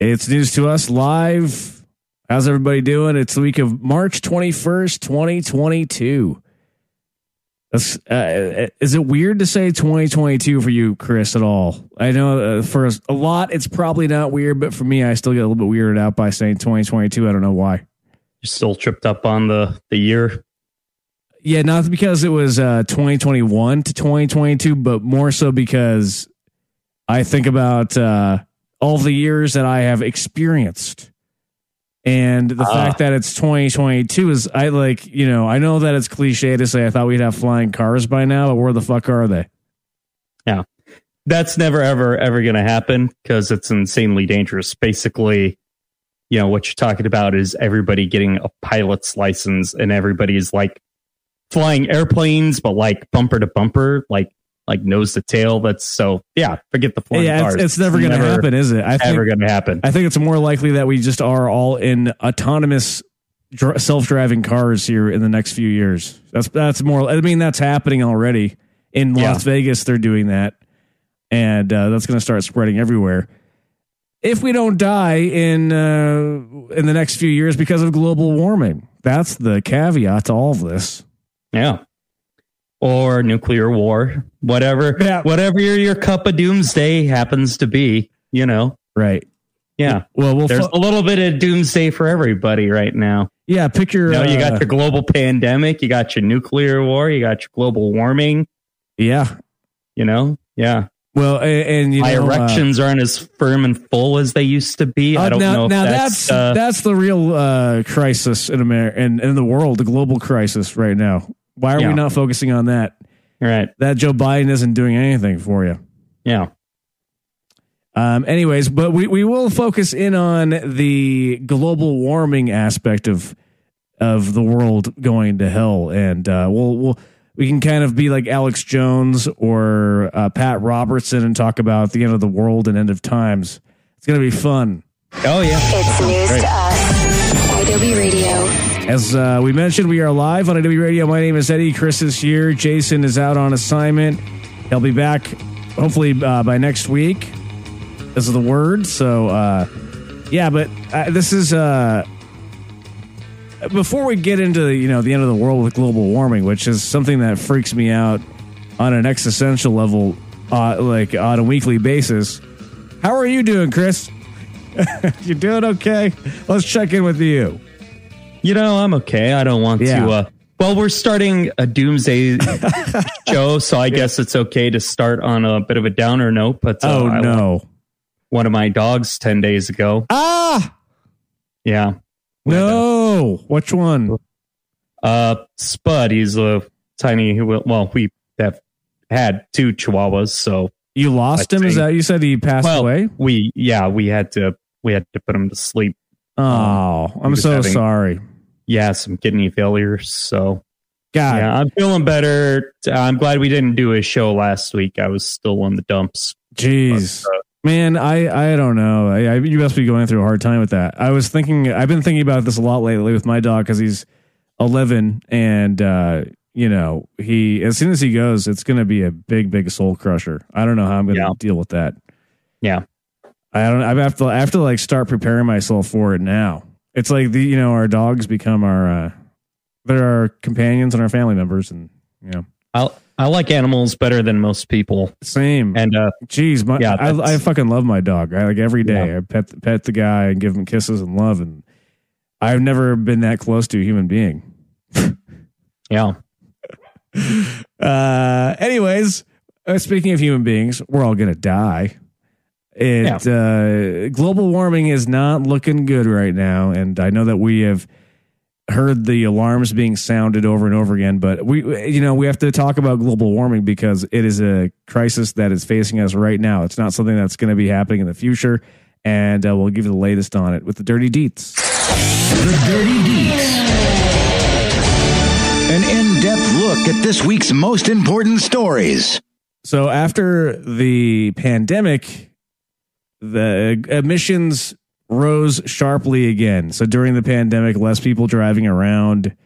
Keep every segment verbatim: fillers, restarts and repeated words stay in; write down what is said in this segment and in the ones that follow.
It's news to us live. How's everybody doing? It's the week of March twenty-first, twenty twenty-two. That's, uh, is it weird to say twenty twenty-two for you, Chris, at all? I know uh, for a lot, it's probably not weird, but for me, I still get a little bit weirded out by saying twenty twenty-two. I don't know why. You're still tripped up on the, the year? Yeah, not because it was uh, twenty twenty-one to twenty twenty-two, but more so because I think about uh, all the years that I have experienced. And the uh, fact that it's twenty twenty-two is, I like, you know, I know that it's cliche to say I thought we'd have flying cars by now, but where the fuck are they? Yeah, that's never, ever, ever going to happen because it's insanely dangerous. Basically, you know, what you're talking about is everybody getting a pilot's license and everybody's like flying airplanes, but like bumper to bumper, like like nose to tail. That's so, yeah, forget the flying yeah, cars. It's, it's never going to happen, is it? I think, never going to happen. I think it's more likely that we just are all in autonomous dr- self-driving cars here in the next few years. That's, that's more, I mean, that's happening already in Las yeah. Vegas. They're doing that. And uh, that's going to start spreading everywhere. If we don't die in, uh, in the next few years because of global warming, that's the caveat to all of this. Yeah. Or nuclear war, whatever, yeah. whatever your, your cup of doomsday happens to be, you know? Right. Yeah. Well, we'll there's fu- a little bit of doomsday for everybody right now. Yeah. Pick your, you know, uh, you got your global pandemic, you got your nuclear war, you got your global warming. Yeah. You know? Yeah. Well, and, and you my know, erections uh, aren't as firm and full as they used to be. Uh, I don't now, know. If now that's that's, uh, that's the real uh, crisis in America and in, in the world, the global crisis right now. Why are yeah. we not focusing on that? Right. That Joe Biden isn't doing anything for you. Yeah. Um, anyways, but we, we will focus in on the global warming aspect of of the world going to hell, and uh, we'll we'll we can kind of be like Alex Jones or uh, Pat Robertson and talk about the end of the world and end of times. It's gonna be fun. Oh yeah, it's news Great. to us. I W Radio. As uh, we mentioned, we are live on I W B Radio. My name is Eddie. Chris is here. Jason is out on assignment. He'll be back hopefully uh, by next week. This is the word. So, uh, yeah, but uh, this is uh, before we get into, you know, the end of the world with global warming, which is something that freaks me out on an existential level, uh, like on a weekly basis. How are you doing, Chris? You're doing okay. Let's check in with you. You know, I'm okay. I don't want yeah. to. Uh, well, we're starting a doomsday show, so I yeah. guess it's okay to start on a bit of a downer note. But uh, oh, I no. One of my dogs ten days ago. Ah! Yeah. No! A, Which one? Uh, Spud. He's a tiny... Well, we have had two chihuahuas, so... You lost I'd him? Say, Is that you said he passed well, away? We Yeah, we had to we had to put him to sleep. Oh, I'm so having, sorry. Yeah, some kidney failures. So, God, yeah, I'm feeling better. I'm glad we didn't do a show last week. I was still on the dumps. Jeez, but, uh, man, I, I don't know. I, I, you must be going through a hard time with that. I was thinking, I've been thinking about this a lot lately with my dog because he's eleven, and uh, you know, he as soon as he goes, it's going to be a big, big soul crusher. I don't know how I'm going to yeah. deal with that. Yeah. I don't. I have to. I have to like start preparing myself for it now. It's like the you know our dogs become our uh, they're our companions and our family members, and you know I I like animals better than most people. Same. And uh, geez, my, yeah, I I fucking love my dog. I like every day. Yeah. I pet pet the guy and give him kisses and love, and I've never been that close to a human being. yeah. Uh. Anyways, speaking of human beings, we're all gonna die. It yeah. uh, global warming is not looking good right now, and I know that we have heard the alarms being sounded over and over again. But we, you know, we have to talk about global warming because it is a crisis that is facing us right now. It's not something that's going to be happening in the future, and uh, we'll give you the latest on it with the Dirty Deets. The Dirty Deets, an in-depth look at this week's most important stories. So after the pandemic, the emissions rose sharply again. So during the pandemic, less people driving around.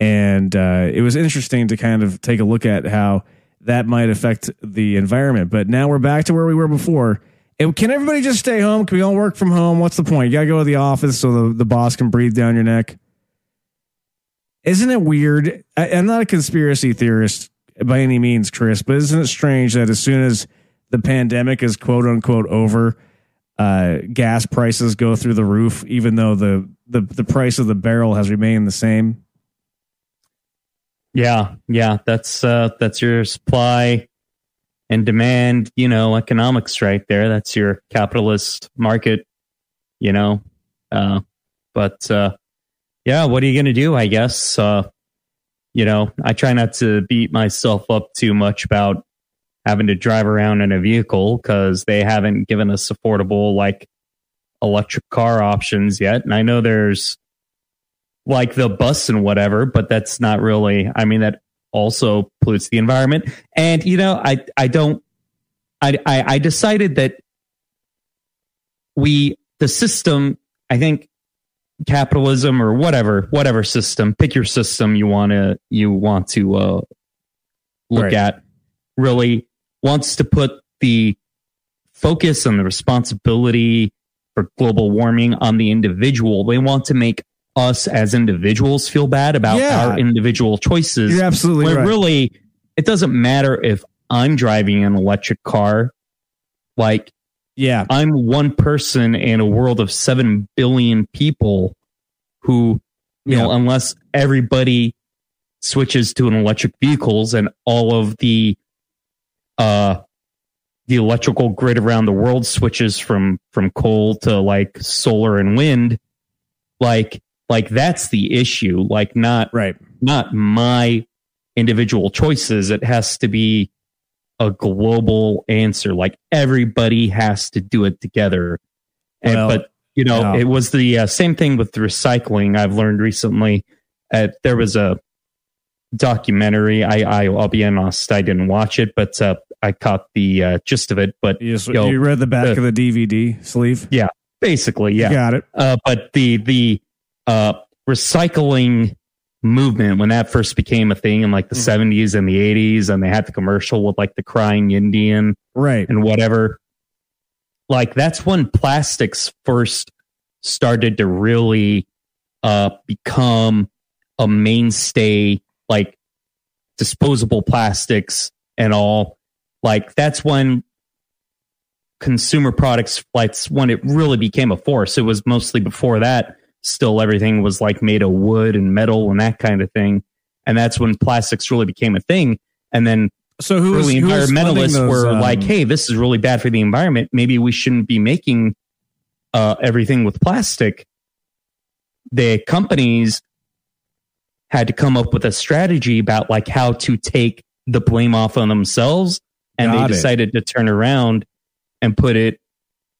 And uh, it was interesting to kind of take a look at how that might affect the environment. But now we're back to where we were before. It, can everybody just stay home? Can we all work from home? What's the point? You got to go to the office so the, the boss can breathe down your neck. Isn't it weird? I, I'm not a conspiracy theorist by any means, Chris, but isn't it strange that as soon as the pandemic is quote unquote over, uh, gas prices go through the roof, even though the, the, the price of the barrel has remained the same? Yeah. Yeah. That's, uh, that's your supply and demand, you know, economics right there. That's your capitalist market, you know, uh, but, uh, yeah, what are you going to do? I guess, uh, you know, I try not to beat myself up too much about having to drive around in a vehicle because they haven't given us affordable, like, electric car options yet. And I know there's like the bus and whatever, but that's not really, I mean, that also pollutes the environment. And, you know, I, I don't, I, I, I decided that we, the system, I think, capitalism or whatever, whatever system, pick your system you want to, you want to uh, look right. at, really wants to put the focus and the responsibility for global warming on the individual. They want to make us as individuals feel bad about yeah. our individual choices. You're absolutely when right. Really, it doesn't matter if I'm driving an electric car, like, yeah, I'm one person in a world of seven billion people who, you yeah. know, unless everybody switches to an electric vehicles and all of the uh, the electrical grid around the world switches from from coal to like solar and wind, like like that's the issue. Like not right. not my individual choices. It has to be a global answer, like everybody has to do it together. And well, but you know, no. it was the uh, same thing with the recycling. I've learned recently uh, there was a documentary. I, I I'll be honest, I didn't watch it, but uh, I caught the uh, gist of it. But you, just, you, know, you read the back the, of the D V D sleeve, yeah, basically, yeah, you got it. Uh, but the the uh, recycling movement, when that first became a thing in like the mm-hmm. seventies and the eighties, and they had the commercial with like the crying Indian right and whatever, like that's when plastics first started to really uh become a mainstay, like disposable plastics and all. Like that's when consumer products, like when it really became a force. It was mostly before that. Still, everything was like made of wood and metal and that kind of thing, and that's when plastics really became a thing. And then, so who early was, who environmentalists those, were um, like, "Hey, this is really bad for the environment. Maybe we shouldn't be making uh, everything with plastic." The companies had to come up with a strategy about like how to take the blame off on themselves, and they decided it. to turn around and put it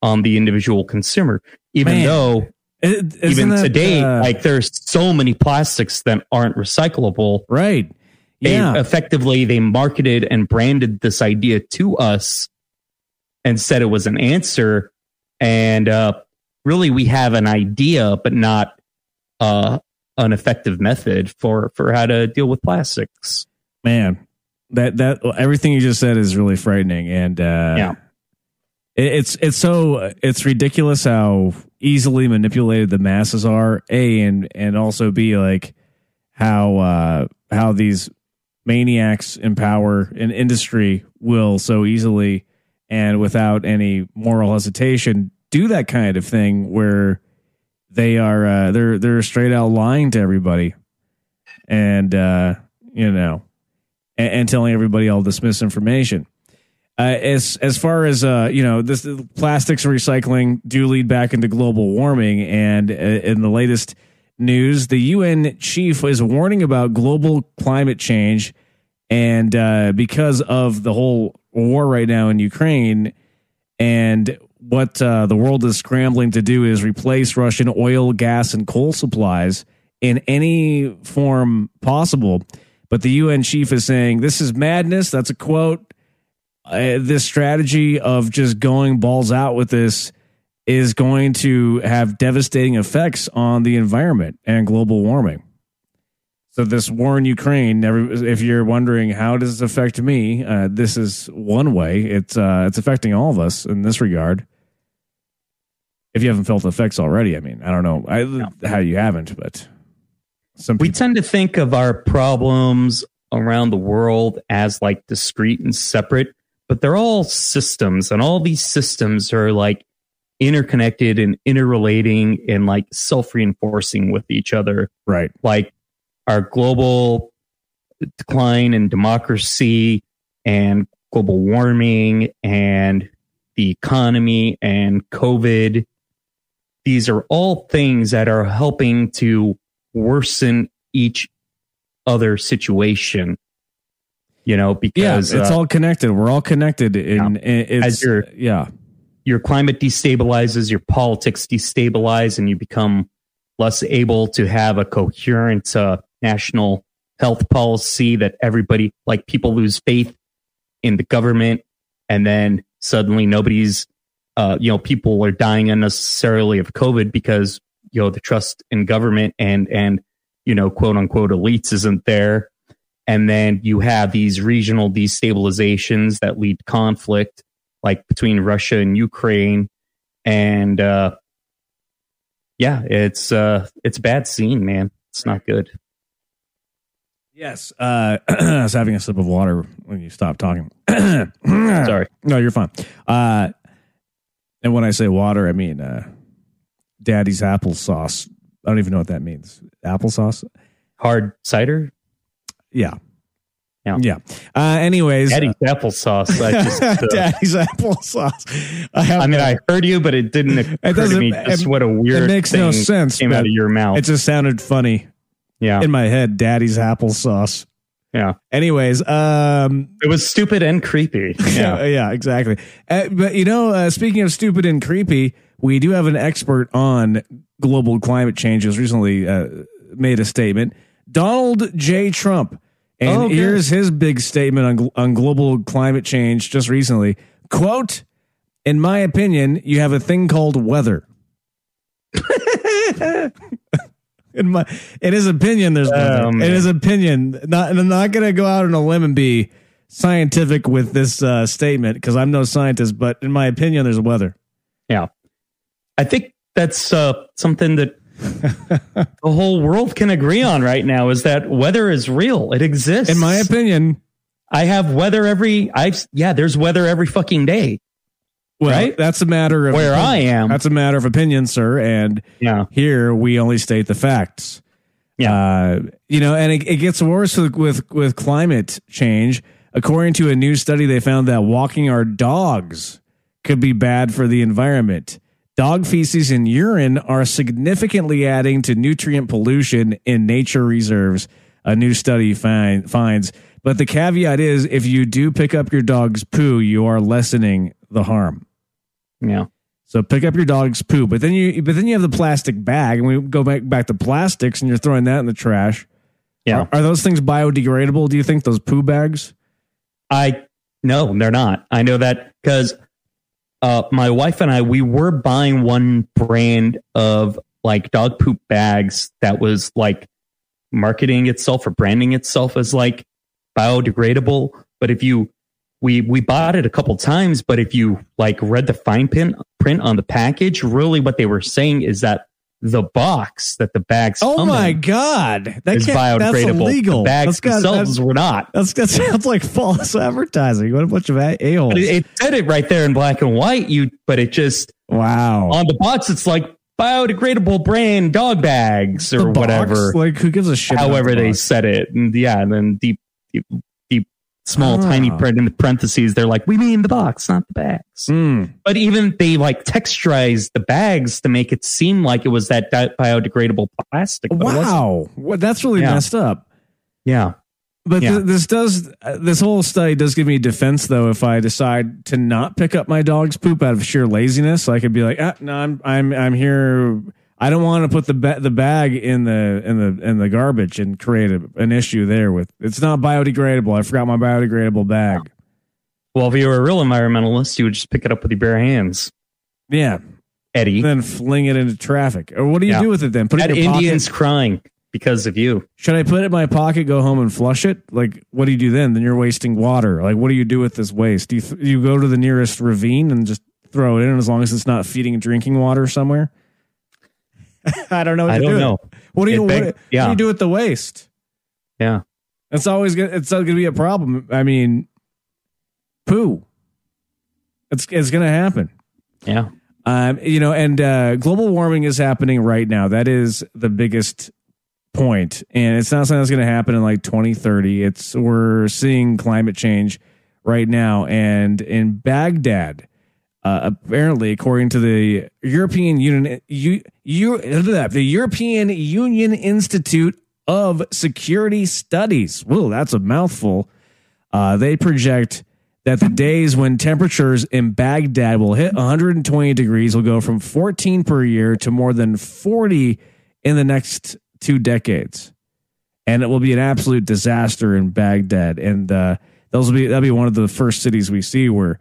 on the individual consumer, even Man. though. It, Even that, today, uh, like there's so many plastics that aren't recyclable. Right. Yeah. They, effectively, they marketed and branded this idea to us and said it was an answer. And uh, really, we have an idea, but not uh, an effective method for, for how to deal with plastics. Man, that that everything you just said is really frightening. And uh, yeah. It's it's so it's ridiculous how easily manipulated the masses are, A, and and also B, like how uh, how these maniacs in power and industry will so easily and without any moral hesitation do that kind of thing where they are uh, they're they're straight out lying to everybody, and uh, you know, and, and telling everybody all this misinformation. Uh, as as far as uh, you know, this plastics and recycling do lead back into global warming, and uh, in the latest news, the U N chief is warning about global climate change, and uh, because of the whole war right now in Ukraine, and what uh, the world is scrambling to do is replace Russian oil, gas, and coal supplies in any form possible. But the U N chief is saying this is madness. That's a quote. Uh, this strategy of just going balls out with this is going to have devastating effects on the environment and global warming. So this war in Ukraine, if you're wondering how does this affect me, uh, this is one way. It's uh, it's affecting all of us in this regard. If you haven't felt the effects already, I mean, I don't know I, no. how you haven't, but some people... We tend to think of our problems around the world as like discrete and separate, but they're all systems, and all these systems are like interconnected and interrelating and like self-reinforcing with each other. Right. Like our global decline in democracy and global warming and the economy and COVID. These are all things that are helping to worsen each other situation, you know, because yeah, it's uh, all connected. We're all connected. In, yeah. in it's, As your, yeah. your climate destabilizes, your politics destabilize, and you become less able to have a coherent uh, national health policy that everybody, like people lose faith in the government, and then suddenly nobody's, uh, you know, people are dying unnecessarily of COVID because, you know, the trust in government and, and, you know, quote unquote elites isn't there. And then you have these regional destabilizations that lead to conflict, like between Russia and Ukraine. And, uh, yeah, it's, uh, it's a bad scene, man. It's not good. Yes. Uh, I was having a sip of water when you stopped talking. Sorry. No, you're fine. Uh, and when I say water, I mean, uh, Daddy's applesauce. I don't even know what that means. Applesauce? Hard cider? Yeah. Yeah. yeah. Uh, anyways. Daddy's uh, applesauce. Just, uh, Daddy's applesauce. I, I mean, that. I heard you, but it didn't occur to me just it, what a weird it makes thing no sense, came out of your mouth. It just sounded funny. Yeah. In my head, Daddy's applesauce. Yeah. Anyways, um, it was stupid and creepy. Yeah. yeah, exactly. Uh, but, you know, uh, speaking of stupid and creepy, we do have an expert on global climate change who's recently uh, made a statement. Donald J. Trump. And oh, okay. here's his big statement on, on global climate change just recently. Quote, "In my opinion, you have a thing called weather." In my, in his opinion, there's oh, in his opinion, not, and I'm not going to go out on a limb and be scientific with this uh, statement because I'm no scientist, but in my opinion, there's weather. Yeah. I think that's uh, something that the whole world can agree on right now is that weather is real. It exists. In my opinion, I have weather every, I've, yeah, there's weather every fucking day. Well, right? That's a matter of where opinion. I am. That's a matter of opinion, sir. And yeah. here we only state the facts. Yeah. Uh, you know, and it, it gets worse with, with, with climate change. According to a new study, they found that walking our dogs could be bad for the environment. Dog feces and urine are significantly adding to nutrient pollution in nature reserves, a new study find, finds. But the caveat is, if you do pick up your dog's poo, you are lessening the harm. Yeah. So pick up your dog's poo, but then you, but then you have the plastic bag, and we go back back to plastics, and you're throwing that in the trash. Yeah. Are, are those things biodegradable? Do you think those poo bags? I no, they're not. I know that because uh, my wife and I, we were buying one brand of like dog poop bags that was like marketing itself or branding itself as like biodegradable. But if you We we bought it a couple times, but if you like read the fine print print on the package, really what they were saying is that the box that the bags oh my god that is biodegradable. Illegal. The bags that's themselves got, were not. That's, that sounds like false advertising. What a bunch of a holes. It, it said it right there in black and white. You but it just wow on the box. It's like biodegradable brand dog bags or whatever. Like who gives a shit? However they said it, and yeah, and then deep. deep small oh. tiny print in the parentheses, they're like, we mean the box, not the bags. Mm. But even they like texturized the bags to make it seem like it was that di- biodegradable plastic. Wow, well, that's really yeah. messed up. Yeah, but yeah. Th- this does uh, this whole study does give me defense though. If I decide to not pick up my dog's poop out of sheer laziness, I could be like, ah, no, I'm I'm I'm here. I don't want to put the ba- the bag in the in the in the garbage and create a, an issue there with it's not biodegradable. I forgot my biodegradable bag. Well, if you were a real environmentalist, you would just pick it up with your bare hands. Yeah, Eddie, and then fling it into traffic. Or what do you yeah. do with it then? Put it in your Indians pocket? Crying. because of you. Should I put it in my pocket, go home and flush it? Like, what do you do then? Then you're wasting water. Like, what do you do with this waste? Do you, th- you go to the nearest ravine and just throw it in, as long as it's not feeding and drinking water somewhere? I don't know. What I to don't do know. It. What do you, beg- what, yeah. what do you do with the waste? Yeah. It's always going it's going to be a problem. I mean, poo. It's it's going to happen. Yeah. Um, you know, and uh, global warming is happening right now. That is the biggest point. And it's not something that's going to happen in like twenty thirty. It's we're seeing climate change right now. And in Baghdad, uh, apparently, according to the European Union, you, you, the European Union Institute of Security Studies. Whoa, that's a mouthful. Uh, they project that the days when temperatures in Baghdad will hit one hundred twenty degrees will go from fourteen per year to more than forty in the next two decades. And it will be an absolute disaster in Baghdad. And uh, those will be, that'll be one of the first cities we see where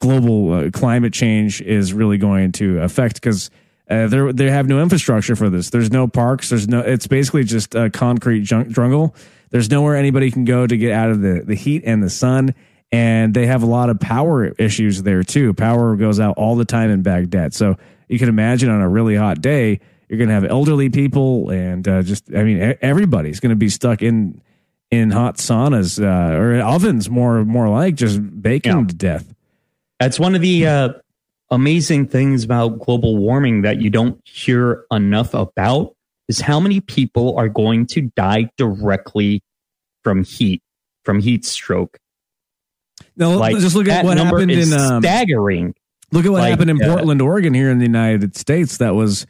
global uh, climate change is really going to affect, because uh, they they have no infrastructure for this. There's no parks. There's no, it's basically just a concrete jungle. There's nowhere anybody can go to get out of the, the heat and the sun. And they have a lot of power issues there too. Power goes out all the time in Baghdad. So you can imagine on a really hot day, you're going to have elderly people and uh, just, I mean, everybody's going to be stuck in, in hot saunas uh, or ovens, more, more like just baking yeah. to death. That's one of the uh, amazing things about global warming that you don't hear enough about, is how many people are going to die directly from heat, from heat stroke. Now, like, just look at what happened in um, staggering. Look at what like, happened in uh, Portland, Oregon, here in the United States. That was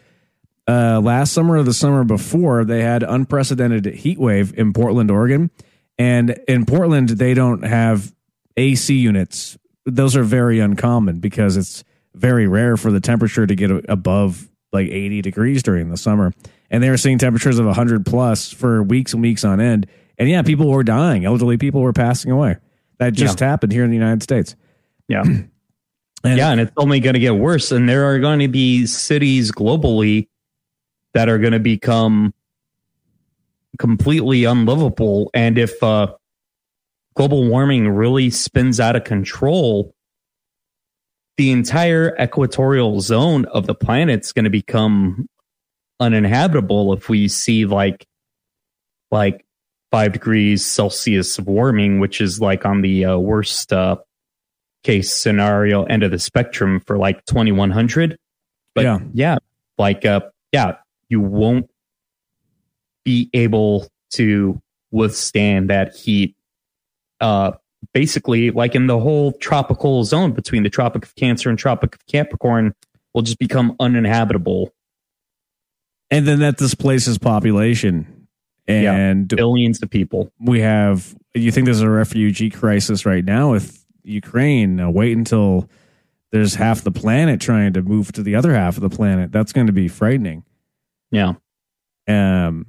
uh, last summer or the summer before. They had unprecedented heat wave in Portland, Oregon, and in Portland they don't have A C units. Those are very uncommon because it's very rare for the temperature to get above like eighty degrees during the summer. And they were seeing temperatures of one hundred plus for weeks and weeks on end. And yeah, people were dying. Elderly people were passing away. That just yeah. happened here in the United States. Yeah. and yeah. And it's only going to get worse. And there are going to be cities globally that are going to become completely unlivable. And if uh, global warming really spins out of control, the entire equatorial zone of the planet's going to become uninhabitable if we see like, like, Five degrees Celsius of warming, which is like on the uh, worst uh, case scenario end of the spectrum for like twenty-one hundred. But yeah, yeah like, uh, yeah, you won't be able to withstand that heat. Uh, basically, like in the whole tropical zone between the Tropic of Cancer and Tropic of Capricorn will just become uninhabitable. And then that displaces population. And yeah, billions of people. We have, you think there's a refugee crisis right now with Ukraine? Now wait until there's half the planet trying to move to the other half of the planet. That's going to be frightening. Yeah. Um,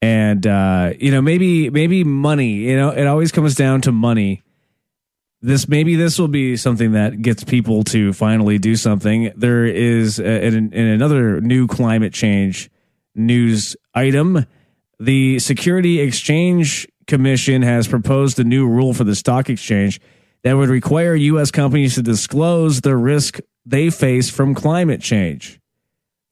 and, uh, you know, maybe, maybe money, you know, it always comes down to money. This, maybe this will be something that gets people to finally do something. There is, in another new climate change news item, the Security Exchange Commission has proposed a new rule for the stock exchange that would require U S companies to disclose the risk they face from climate change.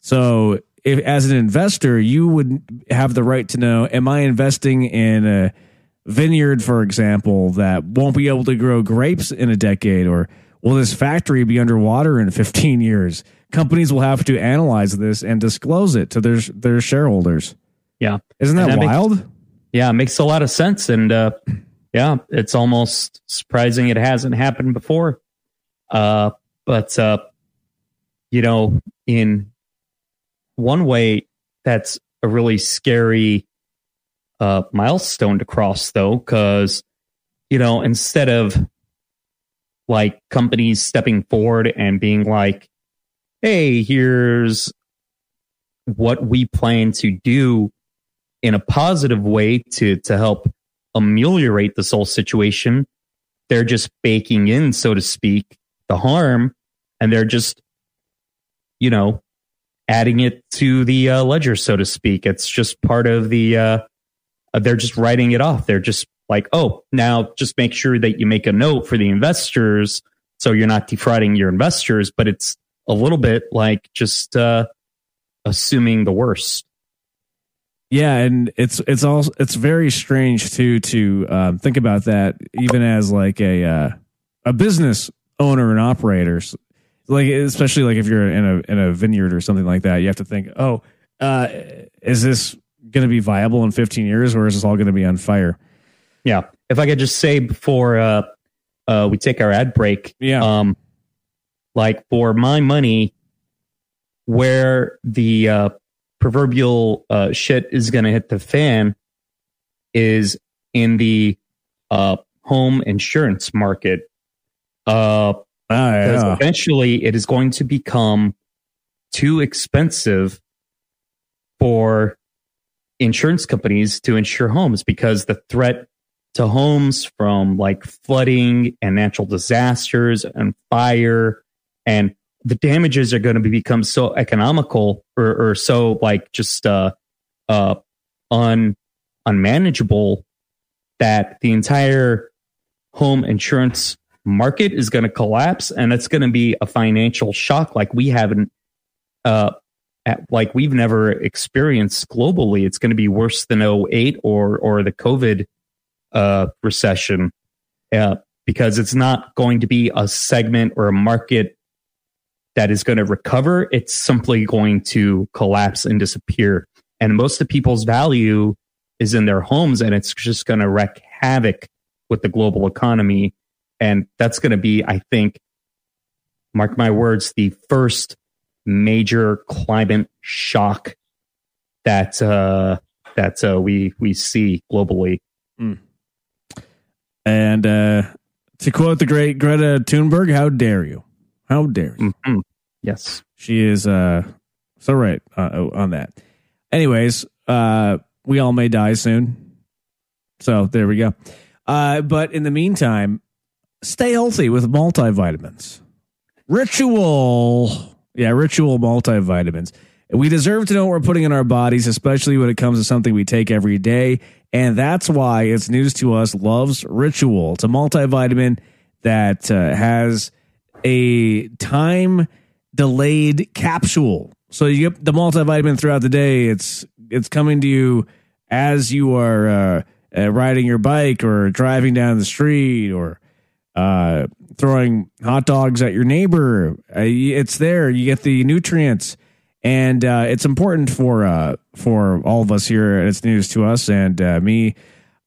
So if, as an investor, you would have the right to know, am I investing in a vineyard, for example, that won't be able to grow grapes in a decade? Or will this factory be underwater in fifteen years? Companies will have to analyze this and disclose it to their, their shareholders. Yeah. Isn't that, that wild? Makes, yeah, it makes a lot of sense. And uh, yeah, it's almost surprising it hasn't happened before. Uh, but, uh, you know, in one way, that's a really scary uh, milestone to cross, though, because, you know, instead of like companies stepping forward and being like, hey, here's what we plan to do in a positive way to, to help ameliorate this whole situation, they're just baking in, so to speak, the harm. And they're just, you know, adding it to the uh, ledger, so to speak. It's just part of the, uh, they're just writing it off. They're just like, oh, now just make sure that you make a note for the investors so you're not defrauding your investors. But it's a little bit like just uh, assuming the worst. Yeah, and it's it's also it's very strange too to um, think about that, even as like a uh, a business owner and operator, like especially like if you're in a in a vineyard or something like that, you have to think, oh, uh, is this going to be viable in fifteen years, or is this all going to be on fire? Yeah, if I could just say before uh, uh, we take our ad break, yeah, um, like for my money, where the uh, proverbial uh, shit is going to hit the fan is in the uh, home insurance market. Uh, oh, yeah. Eventually, it is going to become too expensive for insurance companies to insure homes because the threat to homes from like flooding and natural disasters and fire and the damages are going to be, become so economical or, or so like just uh, uh, un, unmanageable that the entire home insurance market is going to collapse, and it's going to be a financial shock like we haven't, uh, at, like we've never experienced globally. It's going to be worse than oh eight or or the COVID uh, recession uh, because it's not going to be a segment or a market that is going to recover. It's simply going to collapse and disappear. And most of people's value is in their homes, and it's just going to wreak havoc with the global economy. And that's going to be, I think, mark my words, the first major climate shock that uh, that uh, we we see globally. Mm. And uh, to quote the great Greta Thunberg, "How dare you? How dare you?" Mm-hmm. Yes. She is uh, so right uh, on that. Anyways, uh, we all may die soon. So there we go. Uh, but in the meantime, stay healthy with multivitamins. Ritual. Yeah, Ritual multivitamins. We deserve to know what we're putting in our bodies, especially when it comes to something we take every day. And that's why It's News to Us loves Ritual. It's a multivitamin that uh, has a time delayed capsule. So you get the multivitamin throughout the day. It's it's coming to you as you are uh, uh, riding your bike or driving down the street or uh, throwing hot dogs at your neighbor. Uh, it's there. You get the nutrients, and uh, it's important for uh, for all of us here. It's News to Us, and uh, me.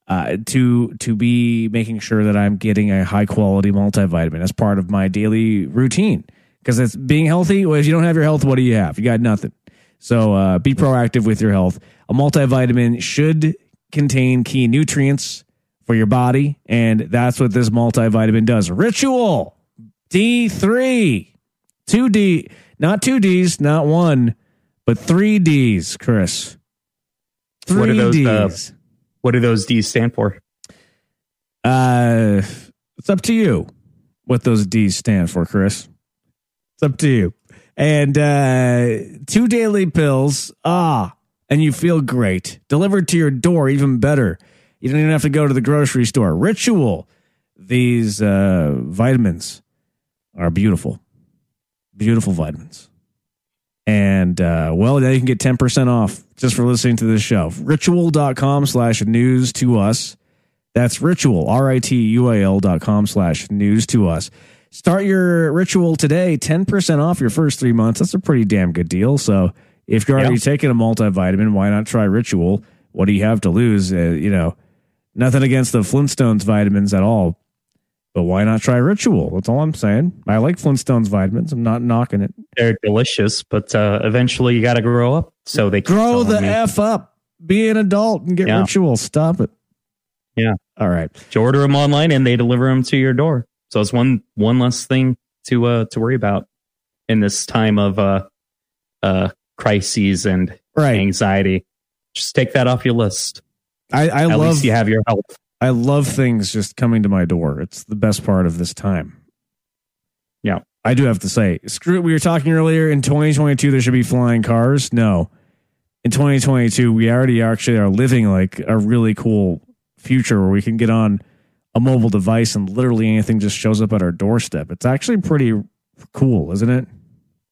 Uh, to to be making sure that I'm getting a high quality multivitamin as part of my daily routine, because it's being healthy. Well, if you don't have your health, what do you have? You got nothing. So uh, be proactive with your health. A multivitamin should contain key nutrients for your body, and that's what this multivitamin does. Ritual D three, two D, not two Ds, not one, but three Ds, Chris. Three what are those, Ds. Uh- What do those D's stand for? Uh, it's up to you what those D's stand for, Chris. It's up to you. And uh, two daily pills. Ah, and you feel great. Delivered to your door, even better. You don't even have to go to the grocery store. Ritual. These uh, vitamins are beautiful. Beautiful vitamins. And, uh, well, now you can get ten percent off just for listening to this show. Ritual.com slash news to us. That's Ritual, R-I-T-U-A-L dot com slash news to us. Start your Ritual today, ten percent off your first three months. That's a pretty damn good deal. So if you're already yep. taking a multivitamin, why not try Ritual? What do you have to lose? Uh, you know, nothing against the Flintstones vitamins at all, but why not try Ritual? That's all I'm saying. I like Flintstones vitamins. I'm not knocking it. They're delicious, but uh, eventually you got to grow up. So they grow the me. F up. Be an adult and get yeah. Ritual. Stop it. Yeah. All right. You order them online and they deliver them to your door. So it's one one less thing to uh, to worry about in this time of uh, uh, crises and right. anxiety. Just take that off your list. I, I At love least you have your health. I love things just coming to my door. It's the best part of this time. Yeah. I do have to say, screw it. We were talking earlier in twenty twenty-two, there should be flying cars. No, in twenty twenty-two, we already actually are living like a really cool future where we can get on a mobile device and literally anything just shows up at our doorstep. It's actually pretty cool, isn't it?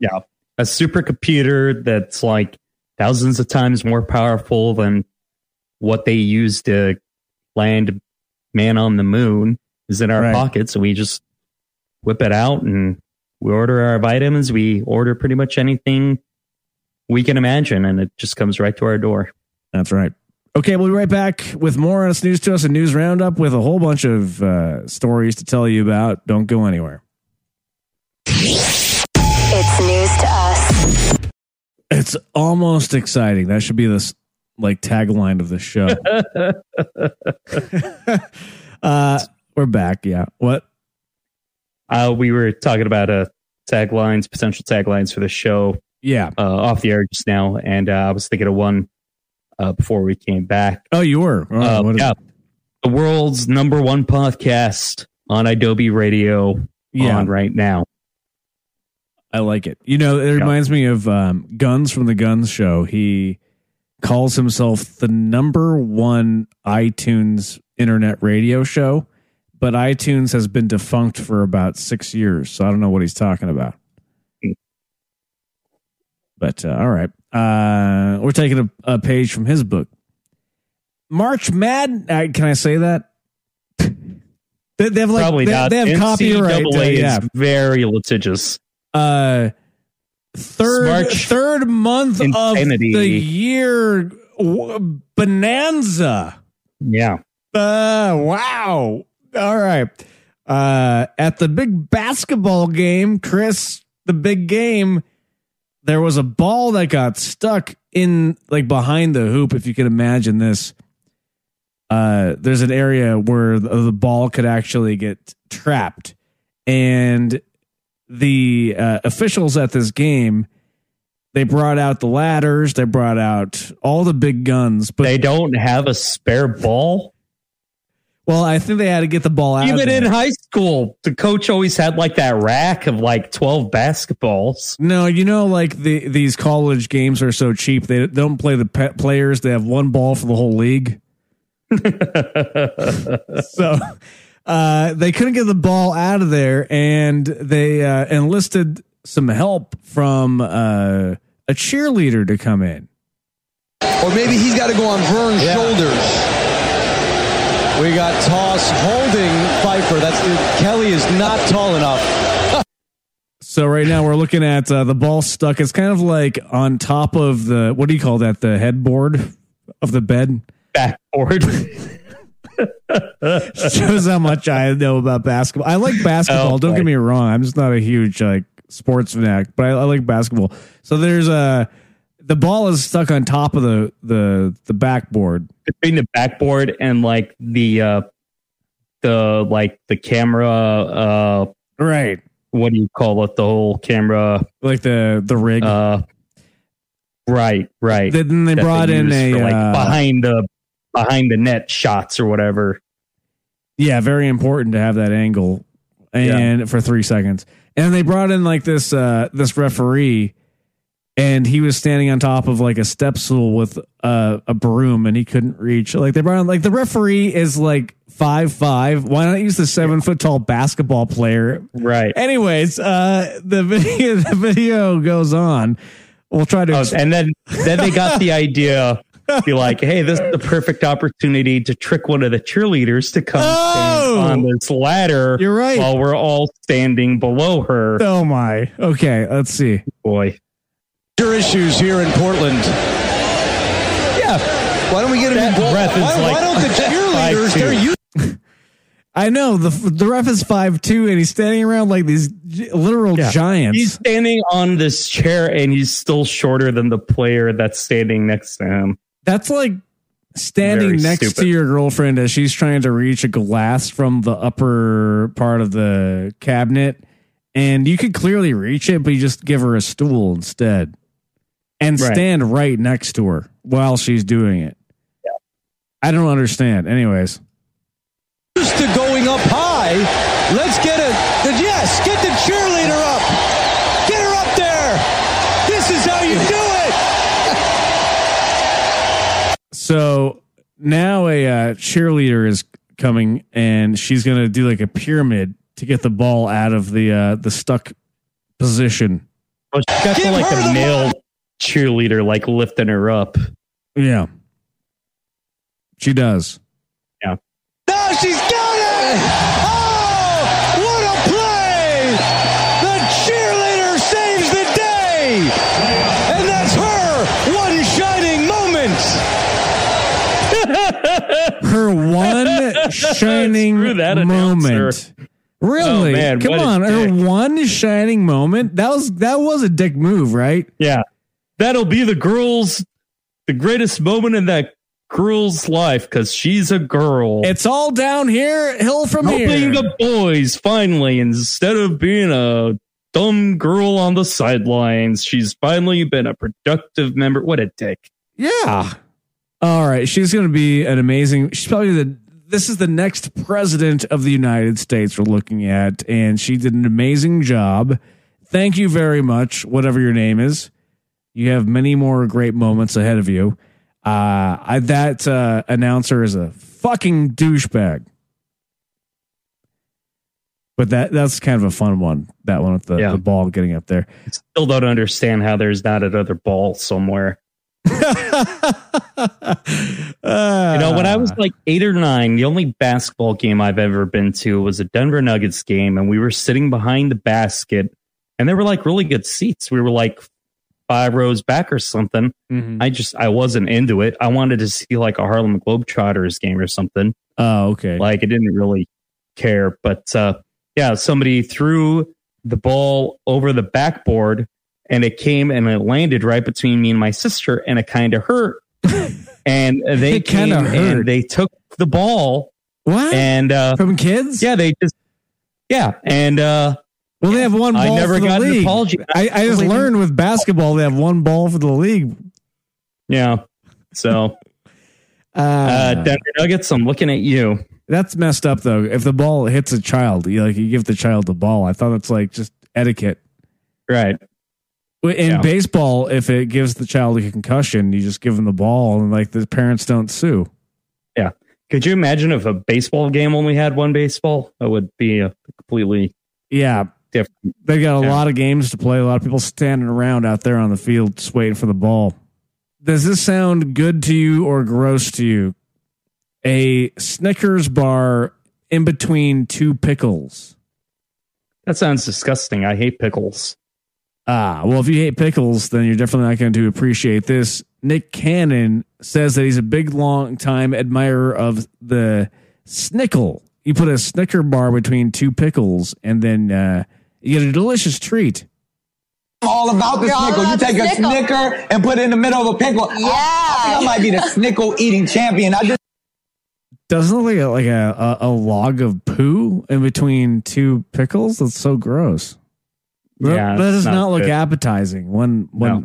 Yeah. A supercomputer that's like thousands of times more powerful than what they use to land man on the moon is in our right. pockets. So we just whip it out and we order our vitamins. We order pretty much anything we can imagine, and it just comes right to our door. That's right. Okay, we'll be right back with more on Snooze to Us and News Roundup with a whole bunch of uh, stories to tell you about. Don't go anywhere. It's news to us. It's almost exciting. That should be this like tagline of the show. uh, we're back. Yeah. What? Uh, we were talking about uh, taglines, potential taglines for the show. Yeah. Uh, off the air just now. And uh, I was thinking of one uh, before we came back. Oh, you were? Oh, uh, what yeah. Is- the world's number one podcast on I W B Radio yeah. on right now. I like it. You know, it reminds yeah. me of um, Guns from the Guns Show. He calls himself the number one iTunes internet radio show. But iTunes has been defunct for about six years, so I don't know what he's talking about. But uh, all right, uh, we're taking a, a page from his book, March Madness. Uh, can I say that? they, they have like Probably they, not. they have N C double A copyright. Uh, yeah. is very litigious. Uh, third March third month insanity. Of the year bonanza. Yeah. Uh, wow. All right. Uh, at the big basketball game, Chris, the big game, there was a ball that got stuck in like behind the hoop. If you can imagine this, uh, there's an area where the, the ball could actually get trapped. And the uh, officials at this game, they brought out the ladders. They brought out all the big guns, but they don't have a spare ball. Well, I think they had to get the ball out. Even in high school, the coach always had like that rack of like twelve basketballs. No, you know, like the these college games are so cheap. They don't play the pe- players. They have one ball for the whole league. So uh, they couldn't get the ball out of there, and they uh, enlisted some help from uh, a cheerleader to come in. Or maybe he's got to go on Vern's yeah. shoulders. We got toss holding Pfeiffer. That's it. Kelly is not tall enough. So right now we're looking at uh, the ball stuck. It's kind of like on top of the, what do you call that? The headboard of the bed? Backboard. Shows how much I know about basketball. I like basketball. Oh, Don't right. get me wrong. I'm just not a huge like sports fanatic, but I, I like basketball. So there's a, the ball is stuck on top of the, the, the backboard. Between the backboard and like the uh, the like the camera, uh, right? What do you call it? The whole camera, like the the rig, uh, right? Right. Then they that brought they in a for, like uh, behind the behind the net shots or whatever. Yeah, very important to have that angle, and yeah. for three seconds, and they brought in like this uh, this referee. And he was standing on top of like a step stool with uh, a broom, and he couldn't reach. Like they brought on, like the referee is like five five. Why not use the seven foot tall basketball player? Right. Anyways, uh, the video the video goes on. We'll try to. Oh, and then then they got the idea to be like, hey, this is the perfect opportunity to trick one of the cheerleaders to come oh! stand on this ladder. You're right. While we're all standing below her. Oh my. Okay. Let's see. Boy. Issues here in Portland. Yeah. Why don't we get that involved? Ref is why, like why don't the cheerleaders they're you I know the the ref is five two and he's standing around like these literal yeah. giants. He's standing on this chair and he's still shorter than the player that's standing next to him. That's like standing Very next stupid. To your girlfriend as she's trying to reach a glass from the upper part of the cabinet, and you could clearly reach it, but you just give her a stool instead. And stand right. right next to her while she's doing it. Yeah. I don't understand. Anyways. Used to going up high Let's get it. Yes, get the cheerleader up. Get her up there. This is how you do it. So now a uh, cheerleader is coming, and she's going to do like a pyramid to get the ball out of the uh, the stuck position. Oh, she got to, like a male cheerleader, like lifting her up. Yeah, she does. Yeah. No, she's got it. Oh, what a play! The cheerleader saves the day, and that's her one shining moment. Her one shining Screw that moment. Announcer. Really? Oh, man, come on. Her one shining moment. That was that was a dick move, right? Yeah. That'll be the girl's the greatest moment in that girl's life because she's a girl. It's all down here, hill from here. Helping the boys finally, instead of being a dumb girl on the sidelines, she's finally been a productive member. What a dick. Yeah. All right. She's gonna be an amazing she's probably the This is the next president of the United States we're looking at, and she did an amazing job. Thank you very much, whatever your name is. You have many more great moments ahead of you. Uh, I, that uh, announcer is a fucking douchebag. But that that's kind of a fun one, that one with the, yeah. the ball getting up there. I still don't understand how there's not another ball somewhere. uh, you know, when I was like eight or nine, the only basketball game I've ever been to was a Denver Nuggets game, and we were sitting behind the basket, and they were like really good seats. We were like five rows back or something. Mm-hmm. I just I wasn't into it. I wanted to see like a Harlem Globetrotters game or something. Oh, okay. Like I didn't really care, but uh, yeah, somebody threw the ball over the backboard. And it came and it landed right between me and my sister, and it kind of hurt. And they came hurt. and they took the ball. What? And uh, from kids? Yeah, they just yeah. And uh, well, they have one. Ball I never for the got league. An apology. I, I just learned with basketball they have one ball for the league. Yeah. So, uh, uh, Denver Nuggets, I'm looking at you. That's messed up though. If the ball hits a child, you like you give the child the ball. I thought it's like just etiquette, right? In yeah. baseball, if it gives the child a concussion, you just give them the ball and like the parents don't sue. Yeah. Could you imagine if a baseball game only had one baseball? That would be a completely yeah. different. They got a yeah. lot of games to play. A lot of people standing around out there on the field just waiting for the ball. Does this sound good to you or gross to you? A Snickers bar in between two pickles. That sounds disgusting. I hate pickles. Ah, well, if you hate pickles, then you're definitely not going to appreciate this. Nick Cannon says that he's a big, long-time admirer of the Snickle. You put a Snicker bar between two pickles, and then uh, you get a delicious treat. I'm all about the Snickle. You take a Snicker and put it in the middle of a pickle. Yeah. I, I think I might be the Snickle eating champion. I just Doesn't it look like, a, like a, a, a log of poo in between two pickles? That's so gross. Yeah, that does not, not look good. Appetizing. One, one. No.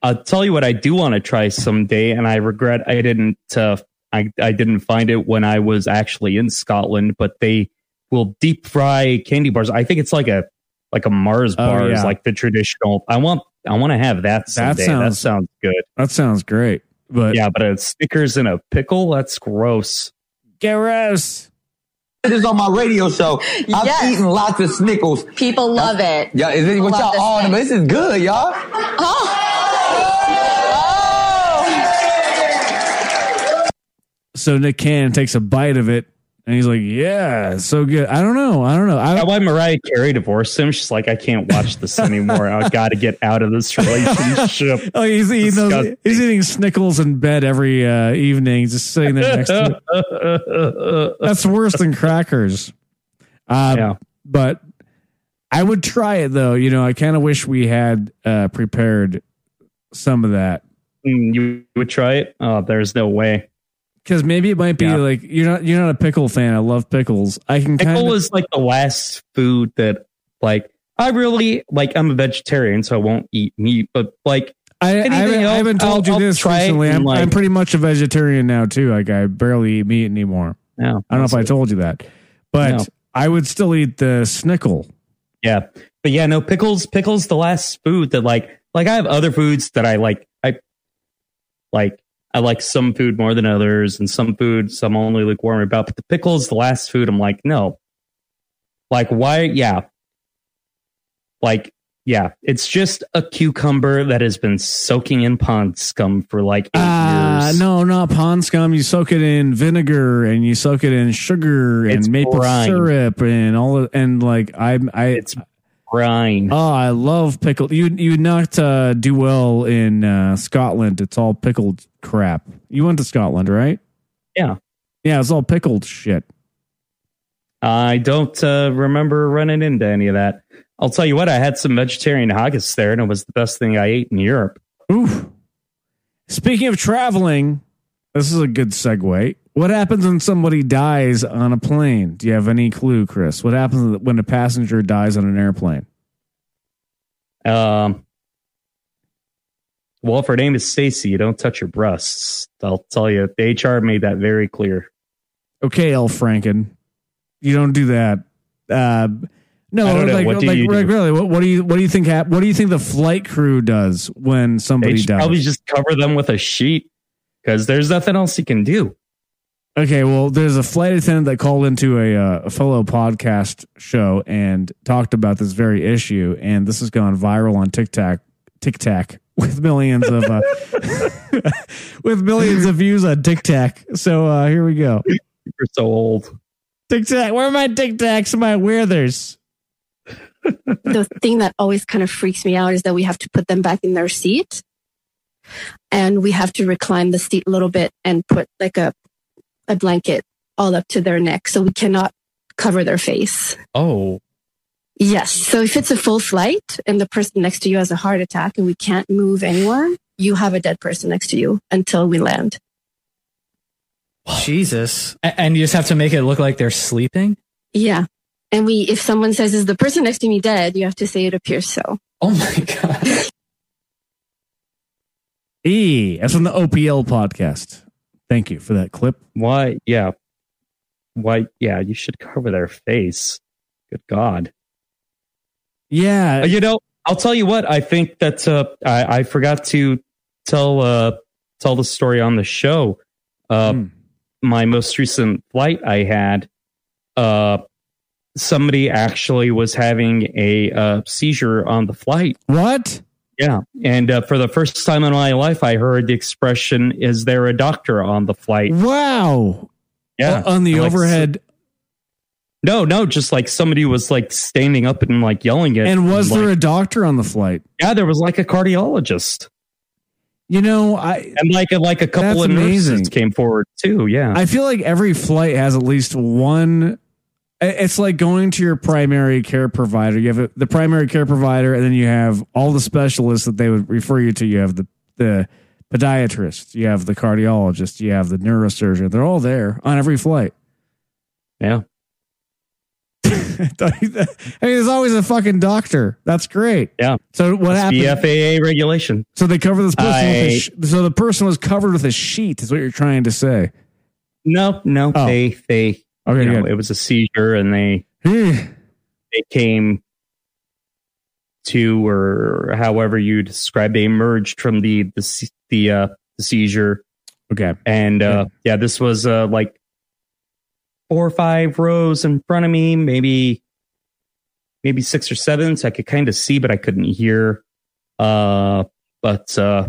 I'll tell you what I do want to try someday, and I regret I didn't. Uh, I I didn't find it when I was actually in Scotland. But they will deep fry candy bars. I think it's like a like a Mars bar, oh, yeah. like the traditional. I want I want to have that someday. That sounds, that sounds good. That sounds great. But yeah, but a Snickers in a pickle. That's gross. Gross. This is on my radio show. I've yes. eaten lots of Snickles. People love it. Yeah, is it what y'all on? But this is good, y'all. Oh. oh. So Nick Cannon takes a bite of it, and he's like, "Yeah, it's so good." I don't know. I don't know. I don't- why Mariah Carey divorced him? She's like, "I can't watch this anymore. I got to get out of this relationship." Oh, he's eating those, he's eating Snickles in bed every uh, evening, just sitting there next to it. That's worse than crackers. Um, yeah. But I would try it though. You know, I kind of wish we had uh, prepared some of that. You would try it? Oh, there's no way. Because maybe it might be yeah. like you're not you're not a pickle fan. I love pickles. I can pickle kinda... is like the last food that like I really like. I'm a vegetarian, so I won't eat meat. But like I, I haven't, else, I haven't told I'll, you this recently. I'm, like, I'm pretty much a vegetarian now too. Like I barely eat meat anymore. No, I don't know if I told you that, but I would still eat the Snickle. Yeah. But yeah, no, pickles, pickles, the last food that like, like I have other foods that I like, I like, I like some food more than others and some food, some only lukewarm about, but the pickles, the last food, I'm like, no, like why? Yeah. Like, yeah, it's just a cucumber that has been soaking in pond scum for like eight uh, years. No, not pond scum. You soak it in vinegar and you soak it in sugar and it's maple brine. syrup and all of, and like I, I, it's brine. Oh, I love pickled. You, you not uh, do well in uh, Scotland. It's all pickled crap. You went to Scotland, right? Yeah, yeah, it's all pickled shit. I don't uh, remember running into any of that. I'll tell you what, I had some vegetarian haggis there, and it was the best thing I ate in Europe. Oof. Speaking of traveling, this is a good segue. What happens when somebody dies on a plane? Do you have any clue, Chris? What happens when a passenger dies on an airplane? Um, well, if her name is Stacey, you don't touch her breasts. I'll tell you, the H R made that very clear. Okay, Al Franken. You don't do that. Uh, No, like, what do like, you like do? really, what, what do you what do you think? Hap- what do you think the flight crew does when somebody dies? Probably just cover them with a sheet because there's nothing else you can do. Okay, well, there's a flight attendant that called into a, uh, a fellow podcast show and talked about this very issue, and this has gone viral on TikTok, TikTok with millions of uh, with millions of views on TikTok. So uh, here we go. You're so old. TikTok, where are my TikToks? My Werthers. The thing that always kind of freaks me out is that we have to put them back in their seat, and we have to recline the seat a little bit and put like a a blanket all up to their neck, so we cannot cover their face. Oh, yes. So if it's a full flight and the person next to you has a heart attack and we can't move anywhere, you have a dead person next to you until we land. Jesus. And you just have to make it look like they're sleeping? Yeah. And we, if someone says, is the person next to me dead? You have to say it appears so. Oh my God. E, that's from the O P L podcast. Thank you for that clip. Why? Yeah. Why? Yeah. You should cover their face. Good God. Yeah. You know, I'll tell you what, I think that, uh, I, I forgot to tell, uh, tell the story on the show. Uh, mm. My most recent flight I had, uh, somebody actually was having a uh, seizure on the flight. What? Yeah. And uh, for the first time in my life, I heard the expression, is there a doctor on the flight? Wow. Yeah. O- on the I'm overhead. Like, no, no. Just like somebody was like standing up and like yelling at. And was and, there like, a doctor on the flight? Yeah, there was like a cardiologist. You know, I and like like a couple of amazing. nurses came forward too. Yeah. I feel like every flight has at least one. It's like going to your primary care provider. You have a, the primary care provider, and then you have all the specialists that they would refer you to. You have the, the podiatrist, you have the cardiologist, you have the neurosurgeon. They're all there on every flight. Yeah. I mean, there's always a fucking doctor. That's great. Yeah. So what happened? The F A A regulation. So they cover this person. I... With a sh- so the person was covered with a sheet is what you're trying to say. No, no. Oh. They, they. Okay, you know, it was a seizure, and they they came to, or however you described, they emerged from the the the, uh, the seizure. Okay, and uh, yeah. yeah, this was uh, like four or five rows in front of me, maybe maybe six or seven, so I could kind of see, but I couldn't hear. Uh, but uh,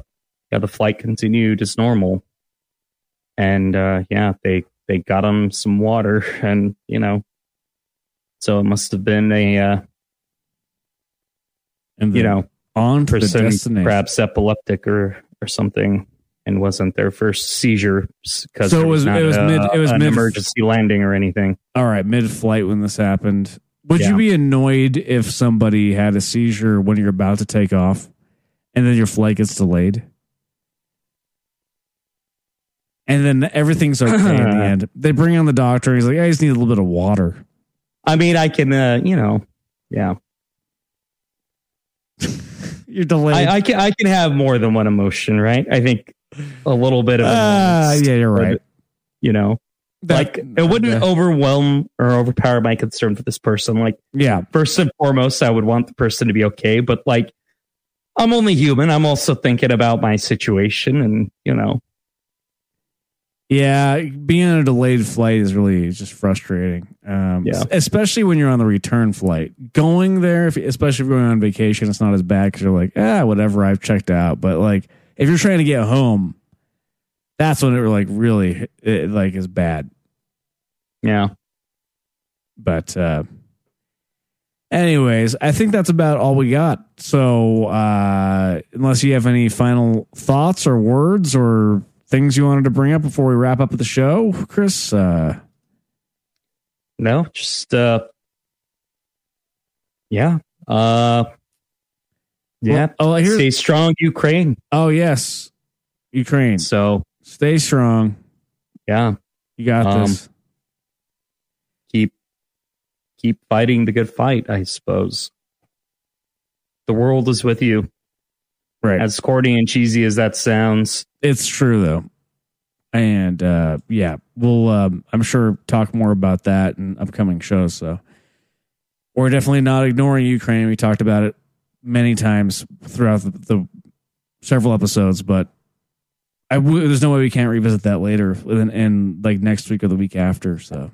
yeah, the flight continued as normal, and uh, yeah, they. They got them some water, and you know, so it must have been a, uh, and you know, on person perhaps epileptic or or something, and wasn't their first seizure because so it was, was not it was a, mid it was an mid, emergency landing or anything. All right, mid flight when this happened, would yeah. you be annoyed if somebody had a seizure when you're about to take off, and then your flight gets delayed? And then everything's okay in the end. They bring on the doctor. And he's like, I just need a little bit of water. I mean, I can, uh, you know, yeah. You're delayed. I, I can I can have more than one emotion, right? I think a little bit of. Uh, yeah, you're right. But, you know, That, like it wouldn't uh, overwhelm or overpower my concern for this person. Like, yeah, first and foremost, I would want the person to be okay. But like, I'm only human. I'm also thinking about my situation, and you know, yeah, being on a delayed flight is really just frustrating. Um, yeah. Especially when you're on the return flight, going there, if, especially if you're going on vacation, it's not as bad because you're like, ah, whatever, I've checked out. But like, if you're trying to get home, that's when it like really it, like is bad. Yeah. But uh, anyways, I think that's about all we got. So uh, unless you have any final thoughts or words or things you wanted to bring up before we wrap up the show, Chris? Uh, no, just uh, yeah. Uh, yeah. Well, oh, here's, stay strong, Ukraine. Oh, yes. Ukraine. So stay strong. Yeah. You got um, this. Keep keep fighting the good fight, I suppose. The world is with you. Right. As corny and cheesy as that sounds. It's true though. And uh, yeah, we'll um, I'm sure talk more about that in upcoming shows, so we're definitely not ignoring Ukraine. We talked about it many times throughout the, the several episodes, but I w- there's no way we can't revisit that later within, in like next week or the week after. So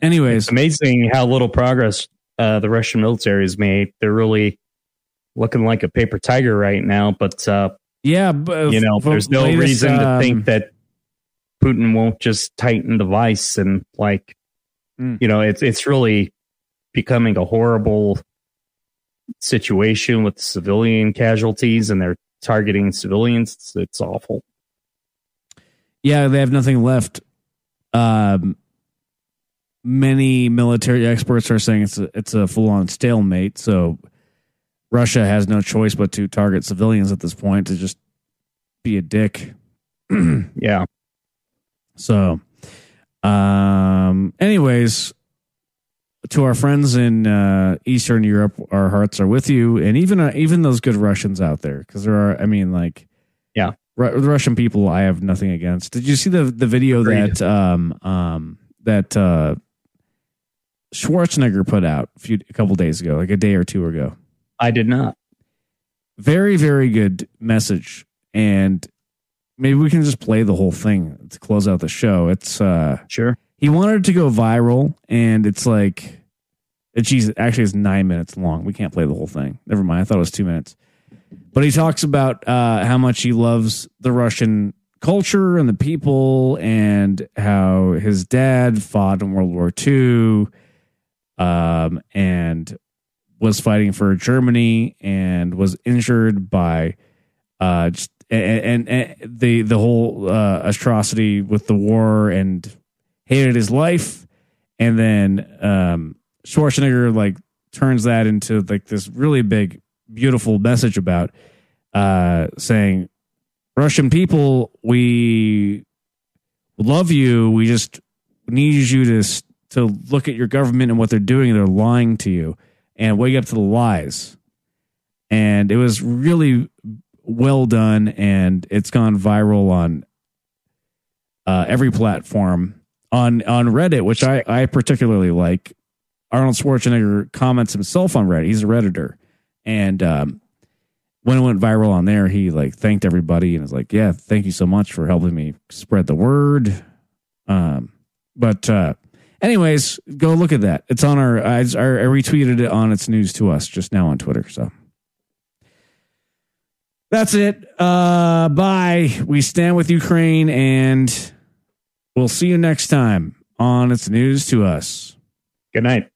anyways, it's amazing how little progress uh, the Russian military has made. They're really looking like a paper tiger right now, but uh, yeah, but you know, there's no latest, reason to um, think that Putin won't just tighten the vice and like, mm. you know, it's, it's really becoming a horrible situation with civilian casualties, and they're targeting civilians. It's, it's awful. Yeah, they have nothing left. Um, many military experts are saying it's a, it's a full-on stalemate, so Russia has no choice but to target civilians at this point to just be a dick. Yeah. So, um, anyways, to our friends in uh, Eastern Europe, our hearts are with you, and even uh, even those good Russians out there, because there are, I mean, like, yeah. The Russian people, I have nothing against. Did you see the the video Agreed. that um um that uh, Schwarzenegger put out a, few, a couple days ago, like a day or two ago? I did not. Very, very good message, and maybe we can just play the whole thing to close out the show. It's uh, sure. He wanted to go viral, and it's like, geez, actually, it's nine minutes long. We can't play the whole thing. Never mind. I thought it was two minutes. But he talks about uh, how much he loves the Russian culture and the people, and how his dad fought in World War Two, um, and was fighting for Germany, and was injured by uh, just, and, and, and the the whole uh, atrocity with the war, and hated his life. And then um, Schwarzenegger like turns that into like this really big, beautiful message about uh, saying, Russian people, we love you. We just need you to to look at your government and what they're doing. They're lying to you, and wake up to the lies. And it was really well done, and it's gone viral on uh, every platform on on Reddit, which I, I particularly like. Arnold Schwarzenegger comments himself on Reddit. He's a Redditor. And um, when it went viral on there, he like thanked everybody and was like, yeah, thank you so much for helping me spread the word. Um, but uh, anyways, go look at that. It's on our, I, I retweeted it on It's News to Us just now on Twitter. So that's it. Uh, bye. We stand with Ukraine, and we'll see you next time on It's News to Us. Good night.